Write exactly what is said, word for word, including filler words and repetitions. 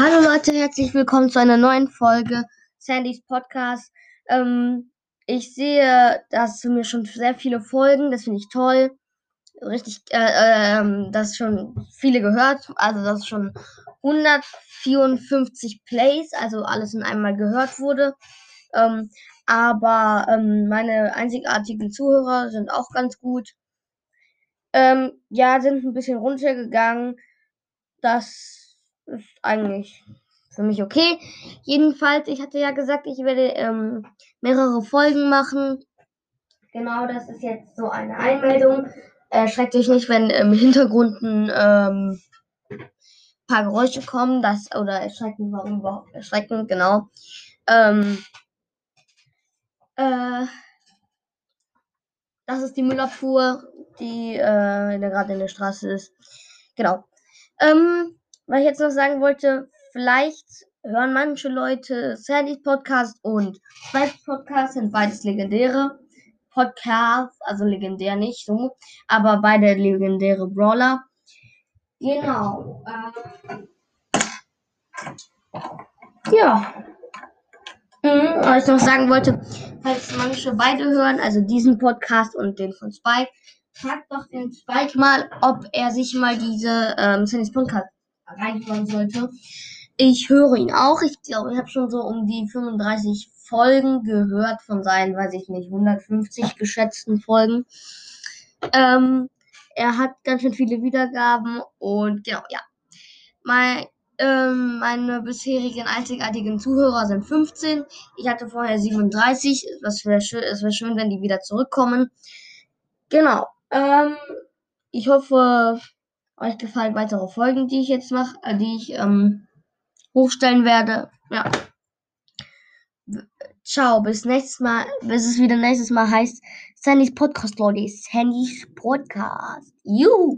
Hallo Leute, herzlich willkommen zu einer neuen Folge Sandys Podcast. Ähm, ich sehe, dass mir schon sehr viele folgen, das finde ich toll. Richtig, äh, äh, das schon viele gehört, also dass schon hundertvierundfünfzig Plays, also alles in einmal gehört wurde. Ähm, aber ähm, meine einzigartigen Zuhörer sind auch ganz gut. Ähm, ja, sind ein bisschen runtergegangen. Das ist eigentlich für mich okay. Jedenfalls, ich hatte ja gesagt, ich werde ähm, mehrere Folgen machen. Genau, das ist jetzt so eine Einmeldung. Äh, schreckt euch nicht, wenn im Hintergrund ein ähm, paar Geräusche kommen. Das, oder erschrecken, warum überhaupt erschrecken, genau. Ähm, äh, das ist die Müllabfuhr, die äh, gerade in der Straße ist. Genau. Ähm, was ich jetzt noch sagen wollte, vielleicht hören manche Leute Sandys Podcast und Spikes Podcast, sind beides legendäre Podcasts, also legendär nicht so, aber beide legendäre Brawler. Genau. Ähm, ja. Mhm, was ich noch sagen wollte, falls manche beide hören, also diesen Podcast und den von Spike, fragt doch den Spike mal, ob er sich mal diese ähm, Sandys Podcast reinhören sollte. Ich höre ihn auch. Ich glaube, ich habe schon so um die fünfunddreißig Folgen gehört von seinen, weiß ich nicht, hundertfünfzig geschätzten Folgen. Ähm, er hat ganz schön viele Wiedergaben und genau, ja. Mein, ähm, meine bisherigen einzigartigen Zuhörer sind fünfzehn. Ich hatte vorher siebenunddreißig. Es wäre schön, es wäre schön, wenn die wieder zurückkommen. Genau. Ähm, ich hoffe, euch gefallen weitere Folgen, die ich jetzt mache, äh, die ich ähm, hochstellen werde. Ja. W- Ciao, bis nächstes Mal, bis es wieder nächstes Mal heißt Sandys Podcast, Leute. Sandys Podcast. You!